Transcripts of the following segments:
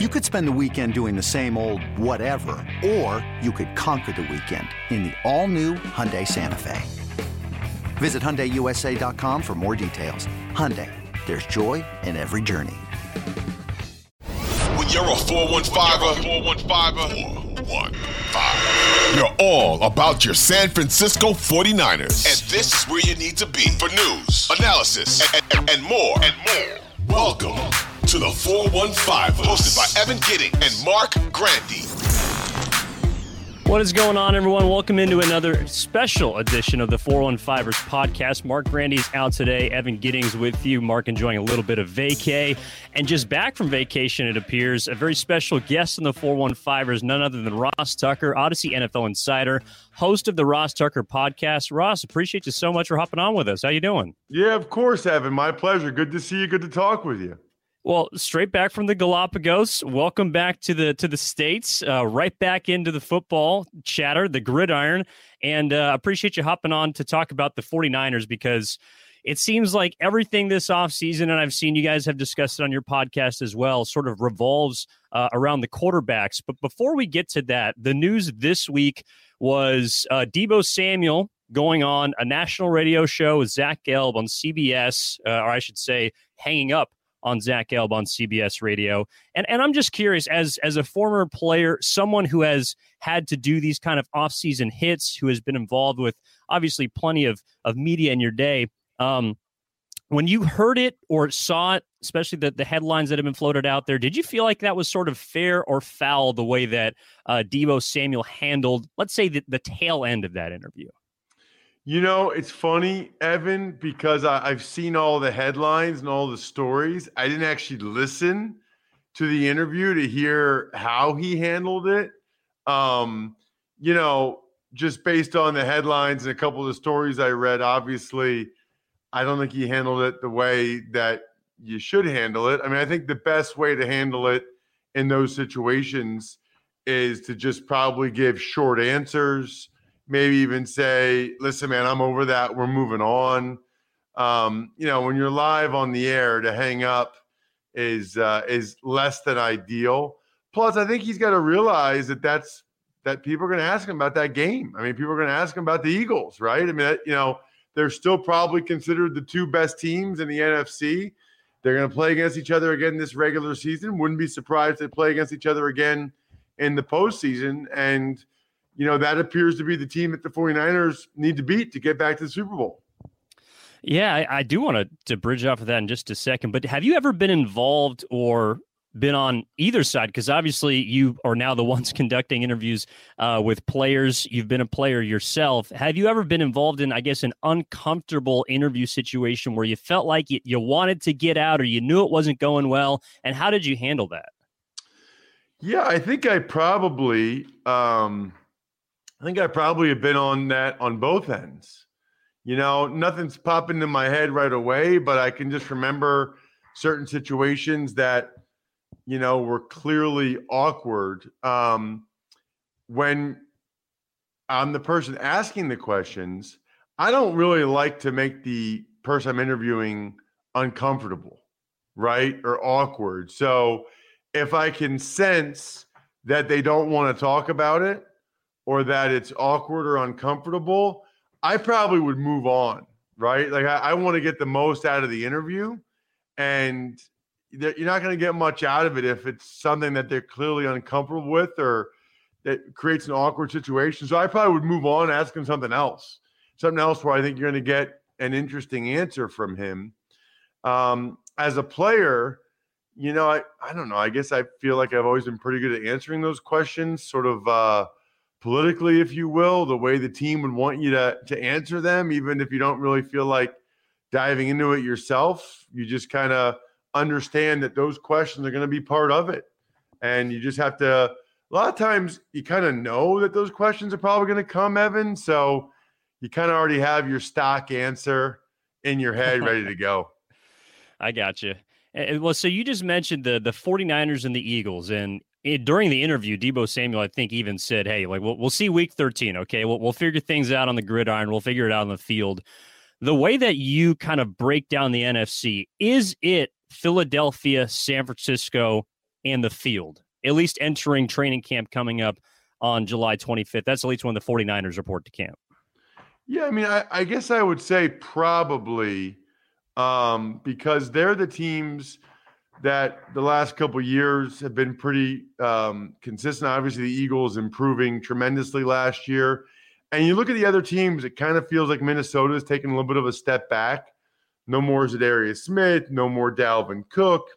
You could spend the weekend doing the same old whatever, or you could conquer the weekend in the all-new Hyundai Santa Fe. Visit HyundaiUSA.com for more details. Hyundai, there's joy in every journey. When you're a 415er, you're all about your San Francisco 49ers. And this is where you need to be for news, analysis, and more. Welcome to the 415, hosted by Evan Giddings and Mark Grandy. What is going on, everyone? Welcome into another special edition of the 415ers podcast. Mark Grandy is out today. Evan Giddings with you. Mark enjoying a little bit of vacay. And just back from vacation, it appears, a very special guest in the 415ers, none other than Ross Tucker, Audacy NFL Insider, host of the Ross Tucker podcast. Ross, appreciate you so much for hopping on with us. How you doing? Yeah, of course, Evan. My pleasure. Good to see you. Good to talk with you. Well, straight back from the Galapagos. Welcome back to the States, right back into the football chatter, the gridiron, and appreciate you hopping on to talk about the 49ers, because it seems like everything this offseason, and I've seen you guys have discussed it on your podcast as well, sort of revolves around the quarterbacks. But before we get to that, the news this week was Deebo Samuel going on a national radio show with Zach Gelb on CBS, or I should say hanging up on Zach Gelb on CBS Radio. And I'm just curious, as a former player, someone who has had to do these kind of offseason hits, who has been involved with obviously plenty of media in your day, when you heard it or saw it, especially the headlines that have been floated out there, did you feel like that was sort of fair or foul, the way that Deebo Samuel handled, let's say, the tail end of that interview? You know, it's funny, Evan, because I've seen all the headlines and all the stories. I didn't actually listen to the interview to hear how he handled it. You know, just based on the headlines and a couple of the stories I read, obviously, I don't think he handled it the way that you should handle it. I mean, I think the best way to handle it in those situations is to just probably give short answers. Maybe even say, listen, man, I'm over that. We're moving on. You know, when you're live on the air, to hang up is less than ideal. Plus, I think he's got to realize that people are going to ask him about that game. I mean, people are going to ask him about the Eagles, right? I mean, you know, they're still probably considered the two best teams in the NFC. They're going to play against each other again this regular season. Wouldn't be surprised if they play against each other again in the postseason. And you know, that appears to be the team that the 49ers need to beat to get back to the Super Bowl. Yeah, I do want to bridge off of that in just a second. But have you ever been involved or been on either side? Because obviously you are now the ones conducting interviews with players. You've been a player yourself. Have you ever been involved in, I guess, an uncomfortable interview situation where you felt like you wanted to get out, or you knew it wasn't going well? And how did you handle that? Yeah, I think I probably... I think I probably have been on that on both ends. You know, nothing's popping in my head right away, but I can just remember certain situations that, you know, were clearly awkward. When I'm the person asking the questions, I don't really like to make the person I'm interviewing uncomfortable, right? Or awkward. So if I can sense that they don't want to talk about it, or that it's awkward or uncomfortable, I probably would move on, right? Like, I want to get the most out of the interview, and you're not going to get much out of it if it's something that they're clearly uncomfortable with or that creates an awkward situation. So I probably would move on, ask him something else where I think you're going to get an interesting answer from him. As a player, you know, I don't know. I guess I feel like I've always been pretty good at answering those questions, sort of politically, if you will, the way the team would want you to answer them, even if you don't really feel like diving into it yourself. You just kind of understand that those questions are going to be part of it. And you just have to, a lot of times you kind of know that those questions are probably going to come, Evan. So you kind of already have your stock answer in your head ready to go. I got you. Well, so you just mentioned the 49ers and the Eagles, and during the interview, Deebo Samuel, I think, even said, hey, like, we'll see week 13, okay? We'll figure things out on the gridiron. We'll figure it out on the field. The way that you kind of break down the NFC, is it Philadelphia, San Francisco, and the field, at least entering training camp coming up on July 25th. That's at least when the 49ers report to camp. Yeah, I mean, I guess I would say probably because they're the teams that the last couple of years have been pretty consistent. Obviously, the Eagles improving tremendously last year. And you look at the other teams, it kind of feels like Minnesota is taking a little bit of a step back. No more Zadarius Smith, no more Dalvin Cook.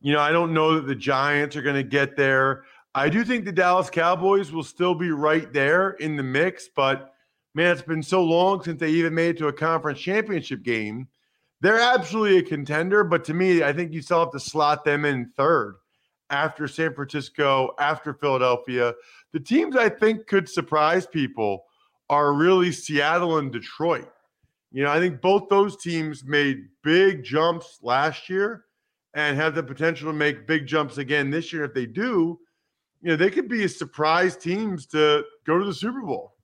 You know, I don't know that the Giants are going to get there. I do think the Dallas Cowboys will still be right there in the mix, but, man, it's been so long since they even made it to a conference championship game. They're absolutely a contender, but to me, I think you still have to slot them in third after San Francisco, after Philadelphia. The teams I think could surprise people are really Seattle and Detroit. You know, I think both those teams made big jumps last year and have the potential to make big jumps again this year. If they do, you know, they could be surprise teams to go to the Super Bowl.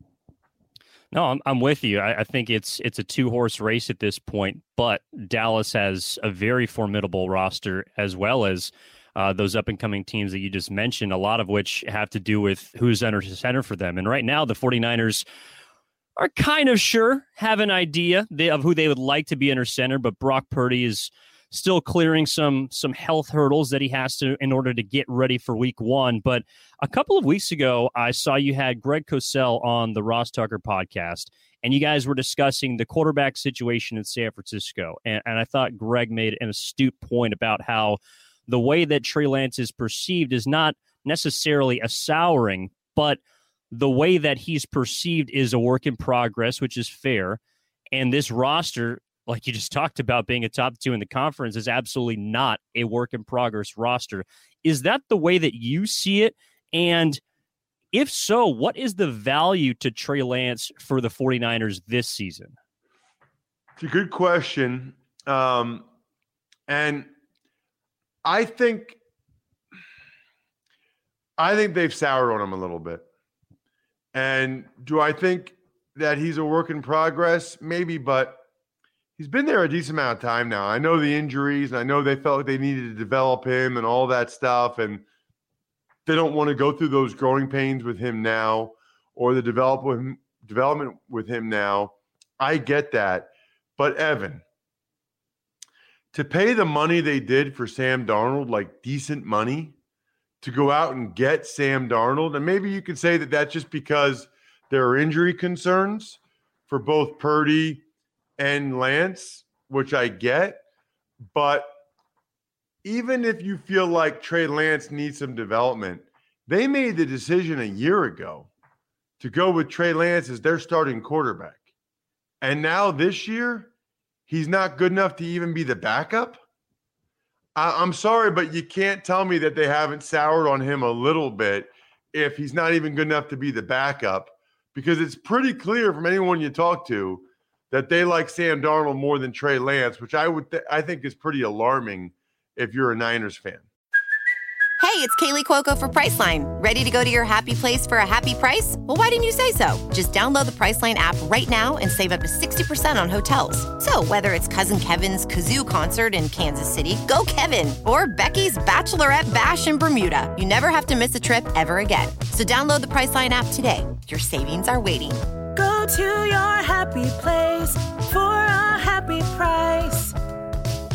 No, I'm with you. I think it's a two-horse race at this point, but Dallas has a very formidable roster as well as those up-and-coming teams that you just mentioned, a lot of which have to do with who's under center for them. And right now, the 49ers are kind of have an idea of who they would like to be under center, but Brock Purdy is still clearing some health hurdles that he has to in order to get ready for week one. But a couple of weeks ago, I saw you had Greg Cosell on the Ross Tucker podcast, and you guys were discussing the quarterback situation in San Francisco. And I thought Greg made an astute point about how the way that Trey Lance is perceived is not necessarily a souring, but the way that he's perceived is a work in progress, which is fair. And this roster, like you just talked about being a top two in the conference, is absolutely not a work in progress roster. Is that the way that you see it? And if so, what is the value to Trey Lance for the 49ers this season? It's a good question. And I think they've soured on him a little bit. And do I think that he's a work in progress? Maybe, but he's been there a decent amount of time now. I know the injuries, and I know they felt like they needed to develop him and all that stuff, and they don't want to go through those growing pains with him now or the development with him now. I get that. But, Evan, to pay the money they did for Sam Darnold, like decent money, to go out and get Sam Darnold. And maybe you could say that that's just because there are injury concerns for both Purdy and Lance, which I get. But even if you feel like Trey Lance needs some development, they made the decision a year ago to go with Trey Lance as their starting quarterback. And now this year, he's not good enough to even be the backup. I'm sorry, but you can't tell me that they haven't soured on him a little bit if he's not even good enough to be the backup, because it's pretty clear from anyone you talk to that they like Sam Darnold more than Trey Lance, which I think is pretty alarming if you're a Niners fan. Hey, it's Kaylee Cuoco for Priceline. Ready to go to your happy place for a happy price? Well, why didn't you say so? Just download the Priceline app right now and save up to 60% on hotels. So whether it's Cousin Kevin's Kazoo Concert in Kansas City, go Kevin, or Becky's Bachelorette Bash in Bermuda, you never have to miss a trip ever again. So download the Priceline app today. Your savings are waiting. Go to your happy place for a happy price.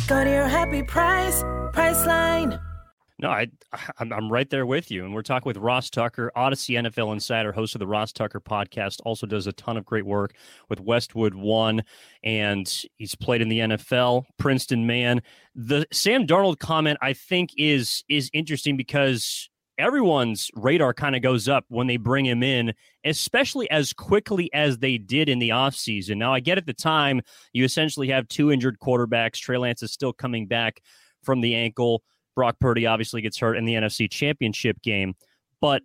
Go to your happy price, Priceline. No, I'm right there with you. And we're talking with Ross Tucker, Audacy NFL Insider, host of the Ross Tucker podcast, also does a ton of great work with Westwood One, and he's played in the NFL, Princeton man. The Sam Darnold comment, I think, is interesting because everyone's radar kind of goes up when they bring him in, especially as quickly as they did in the offseason. Now, I get at the time, you essentially have two injured quarterbacks. Trey Lance is still coming back from the ankle. Brock Purdy obviously gets hurt in the NFC Championship game. But,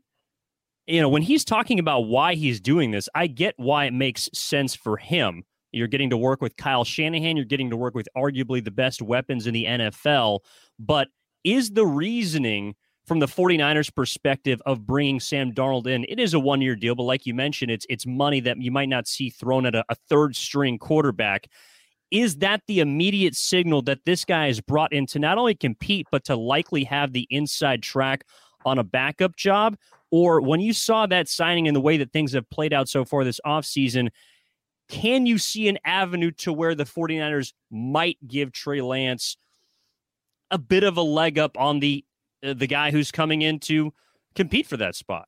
you know, when he's talking about why he's doing this, I get why it makes sense for him. You're getting to work with Kyle Shanahan. You're getting to work with arguably the best weapons in the NFL. But is the reasoning from the 49ers perspective of bringing Sam Darnold in, it is a one-year deal, but like you mentioned, it's money that you might not see thrown at a third-string quarterback. Is that the immediate signal that this guy is brought in to not only compete, but to likely have the inside track on a backup job? Or when you saw that signing and the way that things have played out so far this offseason, can you see an avenue to where the 49ers might give Trey Lance a bit of a leg up on the guy who's coming in to compete for that spot?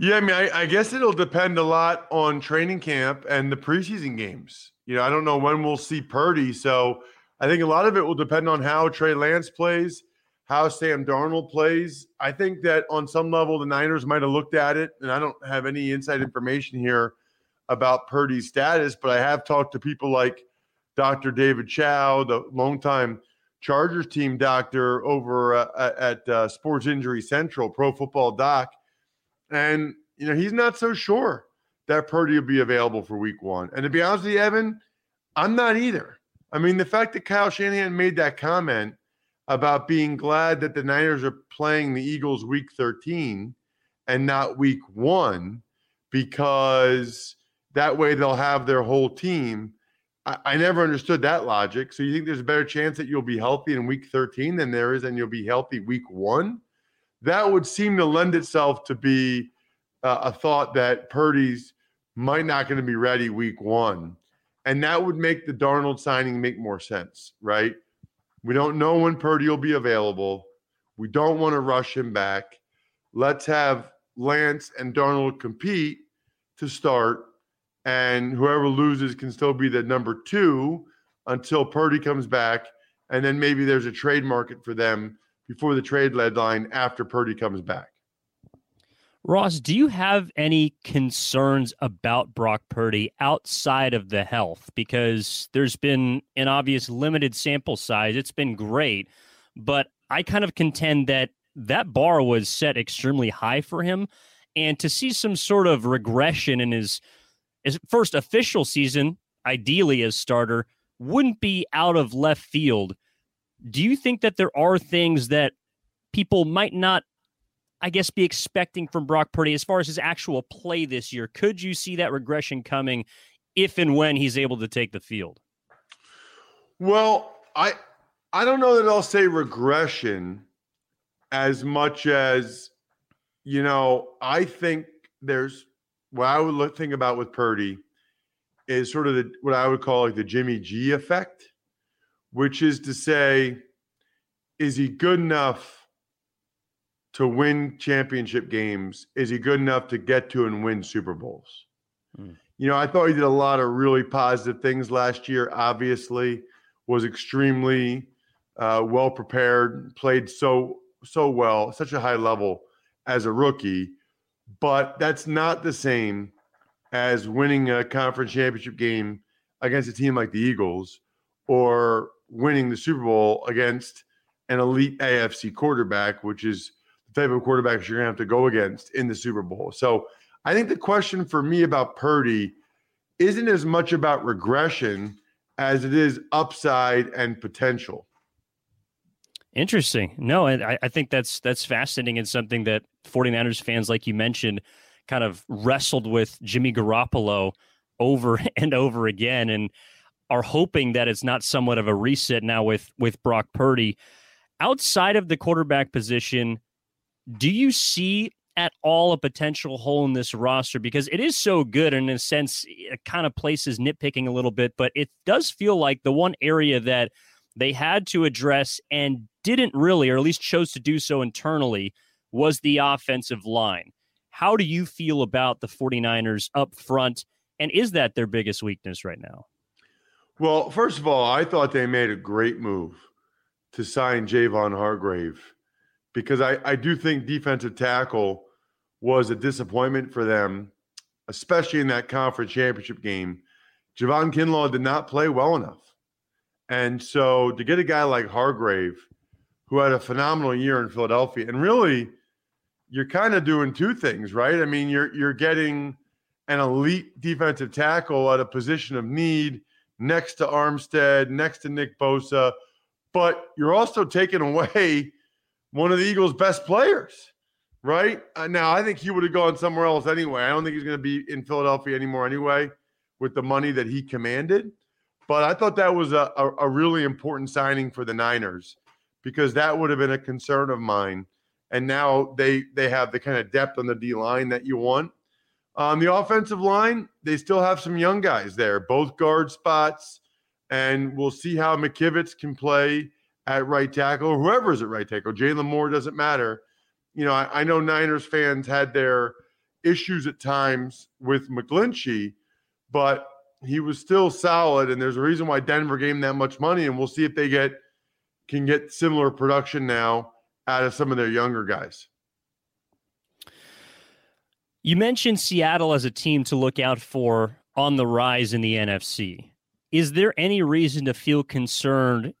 Yeah, I mean, I guess it'll depend a lot on training camp and the preseason games. You know, I don't know when we'll see Purdy, so I think a lot of it will depend on how Trey Lance plays, how Sam Darnold plays. I think that on some level the Niners might have looked at it, and I don't have any inside information here about Purdy's status, but I have talked to people like Dr. David Chow, the longtime Chargers team doctor over at Sports Injury Central, Pro Football Doc. And, you know, he's not so sure that Purdy will be available for week one. And to be honest with you, Evan, I'm not either. I mean, the fact that Kyle Shanahan made that comment about being glad that the Niners are playing the Eagles week 13 and not week one, because that way they'll have their whole team. I never understood that logic. So you think there's a better chance that you'll be healthy in week 13 than there is and you'll be healthy week one? That would seem to lend itself to be a thought that Purdy's might not going to be ready week one. And that would make the Darnold signing make more sense, right? We don't know when Purdy will be available. We don't want to rush him back. Let's have Lance and Darnold compete to start, and whoever loses can still be the number two until Purdy comes back, and then maybe there's a trade market for them before the trade deadline after Purdy comes back. Ross, do you have any concerns about Brock Purdy outside of the health? Because there's been an obvious limited sample size. It's been great, but I kind of contend that that bar was set extremely high for him, and to see some sort of regression in his first official season, ideally as starter, wouldn't be out of left field. Do you think that there are things that people might not, I guess, be expecting from Brock Purdy as far as his actual play this year? Could you see that regression coming if and when he's able to take the field? Well, I don't know that I'll say regression as much as, you know, I think there's, what I would think about with Purdy is sort of what I would call like the Jimmy G effect, which is to say, is he good enough to win championship games? Is he good enough to get to and win Super Bowls? Mm. You know, I thought he did a lot of really positive things last year, obviously, was extremely well-prepared, played so well, such a high level as a rookie. But that's not the same as winning a conference championship game against a team like the Eagles or winning the Super Bowl against an elite AFC quarterback, which is the type of quarterbacks you're going to have to go against in the Super Bowl. So I think the question for me about Purdy isn't as much about regression as it is upside and potential. Interesting. No, and I think that's fascinating and something that 49ers fans, like you mentioned, kind of wrestled with Jimmy Garoppolo over and over again and are hoping that it's not somewhat of a reset now with Brock Purdy. Outside of the quarterback position, do you see at all a potential hole in this roster? Because it is so good, and in a sense, it kind of places nitpicking a little bit, but it does feel like the one area that they had to address and didn't really, or at least chose to do so internally, was the offensive line. How do you feel about the 49ers up front, and is that their biggest weakness right now? Well, first of all, I thought they made a great move to sign Javon Hargrave, because I do think defensive tackle was a disappointment for them, especially in that conference championship game. Javon Kinlaw did not play well enough. And so to get a guy like Hargrave, who had a phenomenal year in Philadelphia, and really you're kind of doing two things, right? I mean, you're getting an elite defensive tackle at a position of need next to Armstead, next to Nick Bosa, but you're also taking away one of the Eagles' best players, right? Now, I think he would have gone somewhere else anyway. I don't think he's going to be in Philadelphia anymore anyway with the money that he commanded. But I thought that was a really important signing for the Niners, because that would have been a concern of mine. And now they have the kind of depth on the D-line that you want. On the offensive line, they still have some young guys there, both guard spots. And we'll see how McKivitz can play at right tackle, or whoever's at right tackle. Jalen Moore, doesn't matter. You know, I know Niners fans had their issues at times with McGlinchey, but he was still solid, and there's a reason why Denver gave him that much money, and we'll see if they can get similar production now out of some of their younger guys. You mentioned Seattle as a team to look out for on the rise in the NFC. Is there any reason to feel concerned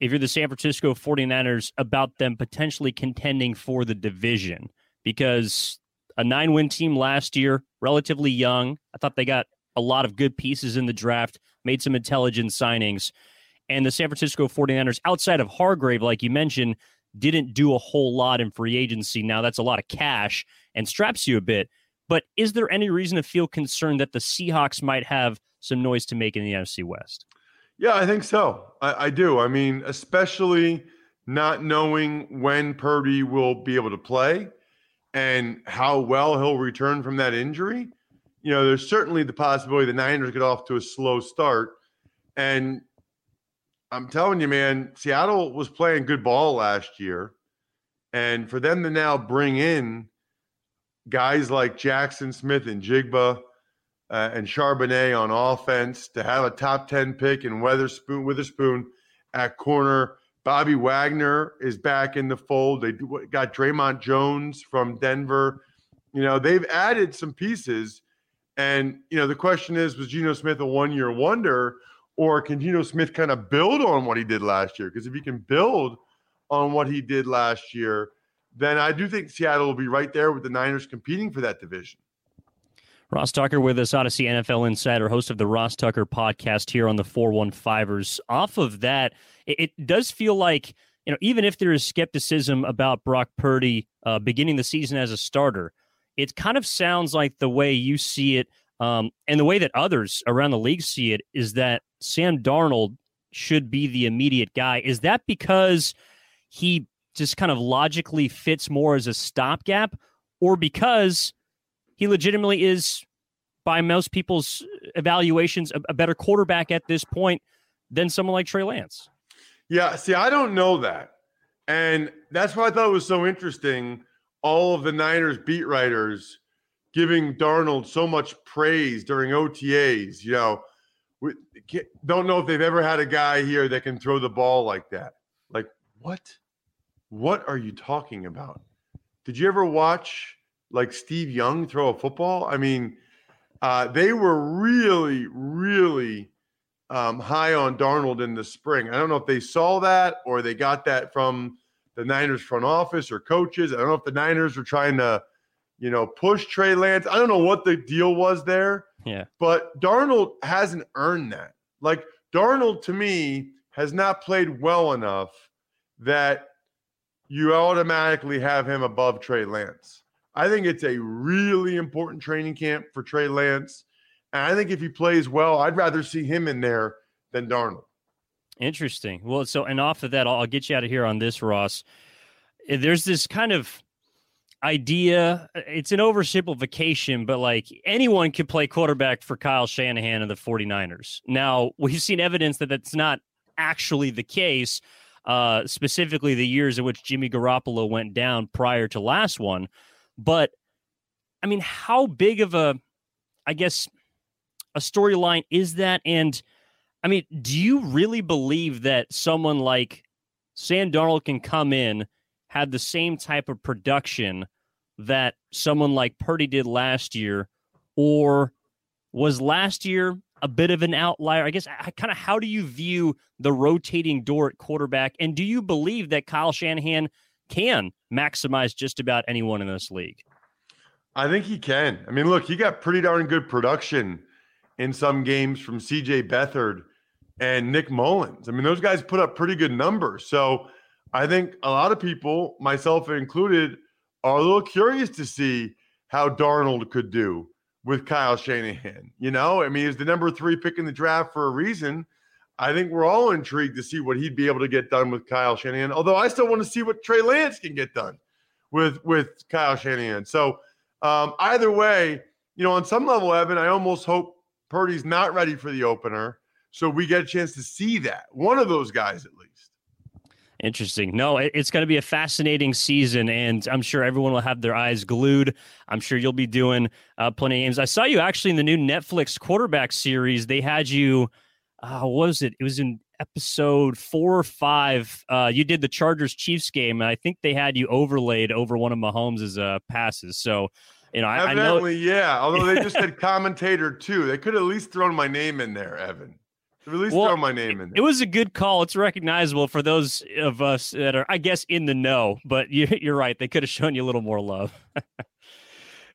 if you're the San Francisco 49ers about them potentially contending for the division? Because a 9-win team last year, relatively young. I thought they got a lot of good pieces in the draft, made some intelligent signings. And the San Francisco 49ers, outside of Hargrave, like you mentioned, didn't do a whole lot in free agency. Now that's a lot of cash and straps you a bit. But is there any reason to feel concerned that the Seahawks might have some noise to make in the NFC West? Yeah, I think so. I do. I mean, especially not knowing when Purdy will be able to play and how well he'll return from that injury. You know, there's certainly the possibility the Niners get off to a slow start. And I'm telling you, man, Seattle was playing good ball last year. And for them to now bring in guys like Jackson Smith and Jigba and Charbonnet on offense, to have a top 10 pick in Witherspoon at corner. Bobby Wagner is back in the fold. They got Draymond Jones from Denver. You know, they've added some pieces. And, you know, the question is, was Geno Smith a one-year wonder? Or can Geno Smith kind of build on what he did last year? Because if he can build on what he did last year, then I do think Seattle will be right there with the Niners competing for that division. Ross Tucker with us, Audacy NFL Insider, host of the Ross Tucker podcast here on the 415ers. Off of that, it does feel like, you know, even if there is skepticism about Brock Purdy beginning the season as a starter, it kind of sounds like the way you see it, and the way that others around the league see it, is that Sam Darnold should be the immediate guy. Is that because he just kind of logically fits more as a stopgap, or because he legitimately is, by most people's evaluations, a better quarterback at this point than someone like Trey Lance? Yeah, see, I don't know that. And that's why I thought it was so interesting, all of the Niners beat writers giving Darnold so much praise during OTAs. You know, we don't know if they've ever had a guy here that can throw the ball like that. Like, what are you talking about? Did you ever watch like Steve Young throw a football? I mean, they were really, really high on Darnold in the spring. I don't know if they saw that or they got that from the Niners front office or coaches. I don't know if the Niners were trying to, you know, push Trey Lance. I don't know what the deal was there. Yeah. But Darnold hasn't earned that. Like, Darnold, to me, has not played well enough that you automatically have him above Trey Lance. I think it's a really important training camp for Trey Lance. And I think if he plays well, I'd rather see him in there than Darnold. Interesting. Well, so, and off of that, I'll get you out of here on this, Ross. There's this kind of idea, it's an oversimplification, but like anyone could play quarterback for Kyle Shanahan and the 49ers. Now, we've seen evidence that that's not actually the case, specifically the years in which Jimmy Garoppolo went down prior to last one. But, I mean, how big of a, I guess, a storyline is that? And, I mean, do you really believe that someone like Sam Darnold can come in, have the same type of production that someone like Purdy did last year? Or was last year a bit of an outlier? I guess, kind of, how do you view the rotating door at quarterback? And do you believe that Kyle Shanahan can maximize just about anyone in this league? I think he can. I mean, look, he got pretty darn good production in some games from CJ Beathard and Nick Mullins. I mean, those guys put up pretty good numbers. So I think a lot of people, myself included, are a little curious to see how Darnold could do with Kyle Shanahan. You know, I mean, he's the number 3 pick in the draft for a reason. I think we're all intrigued to see what he'd be able to get done with Kyle Shanahan, although I still want to see what Trey Lance can get done with Kyle Shanahan. So either way, you know, on some level, Evan, I almost hope Purdy's not ready for the opener, so we get a chance to see that. One of those guys, at least. Interesting. No, it's going to be a fascinating season, and I'm sure everyone will have their eyes glued. I'm sure you'll be doing plenty of games. I saw you actually in the new Netflix quarterback series. They had you... what was it? It was in episode 4 or 5. You did the Chargers-Chiefs game, and I think they had you overlaid over one of Mahomes' passes. So, you know, I know... yeah. Although they just said commentator, too. They could have at least thrown my name in there, Evan. At least throw my name in there. It was a good call. It's recognizable for those of us that are, I guess, in the know. But you're right. They could have shown you a little more love.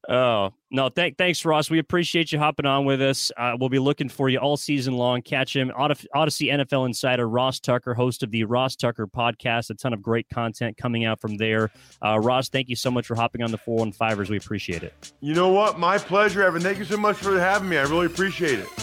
Oh, no, thanks, Ross. We appreciate you hopping on with us. We'll be looking for you all season long. Catch him. Audacy NFL insider Ross Tucker, host of the Ross Tucker podcast. A ton of great content coming out from there. Ross, thank you so much for hopping on the 415ers. We appreciate it. You know what? My pleasure, Evan. Thank you so much for having me. I really appreciate it.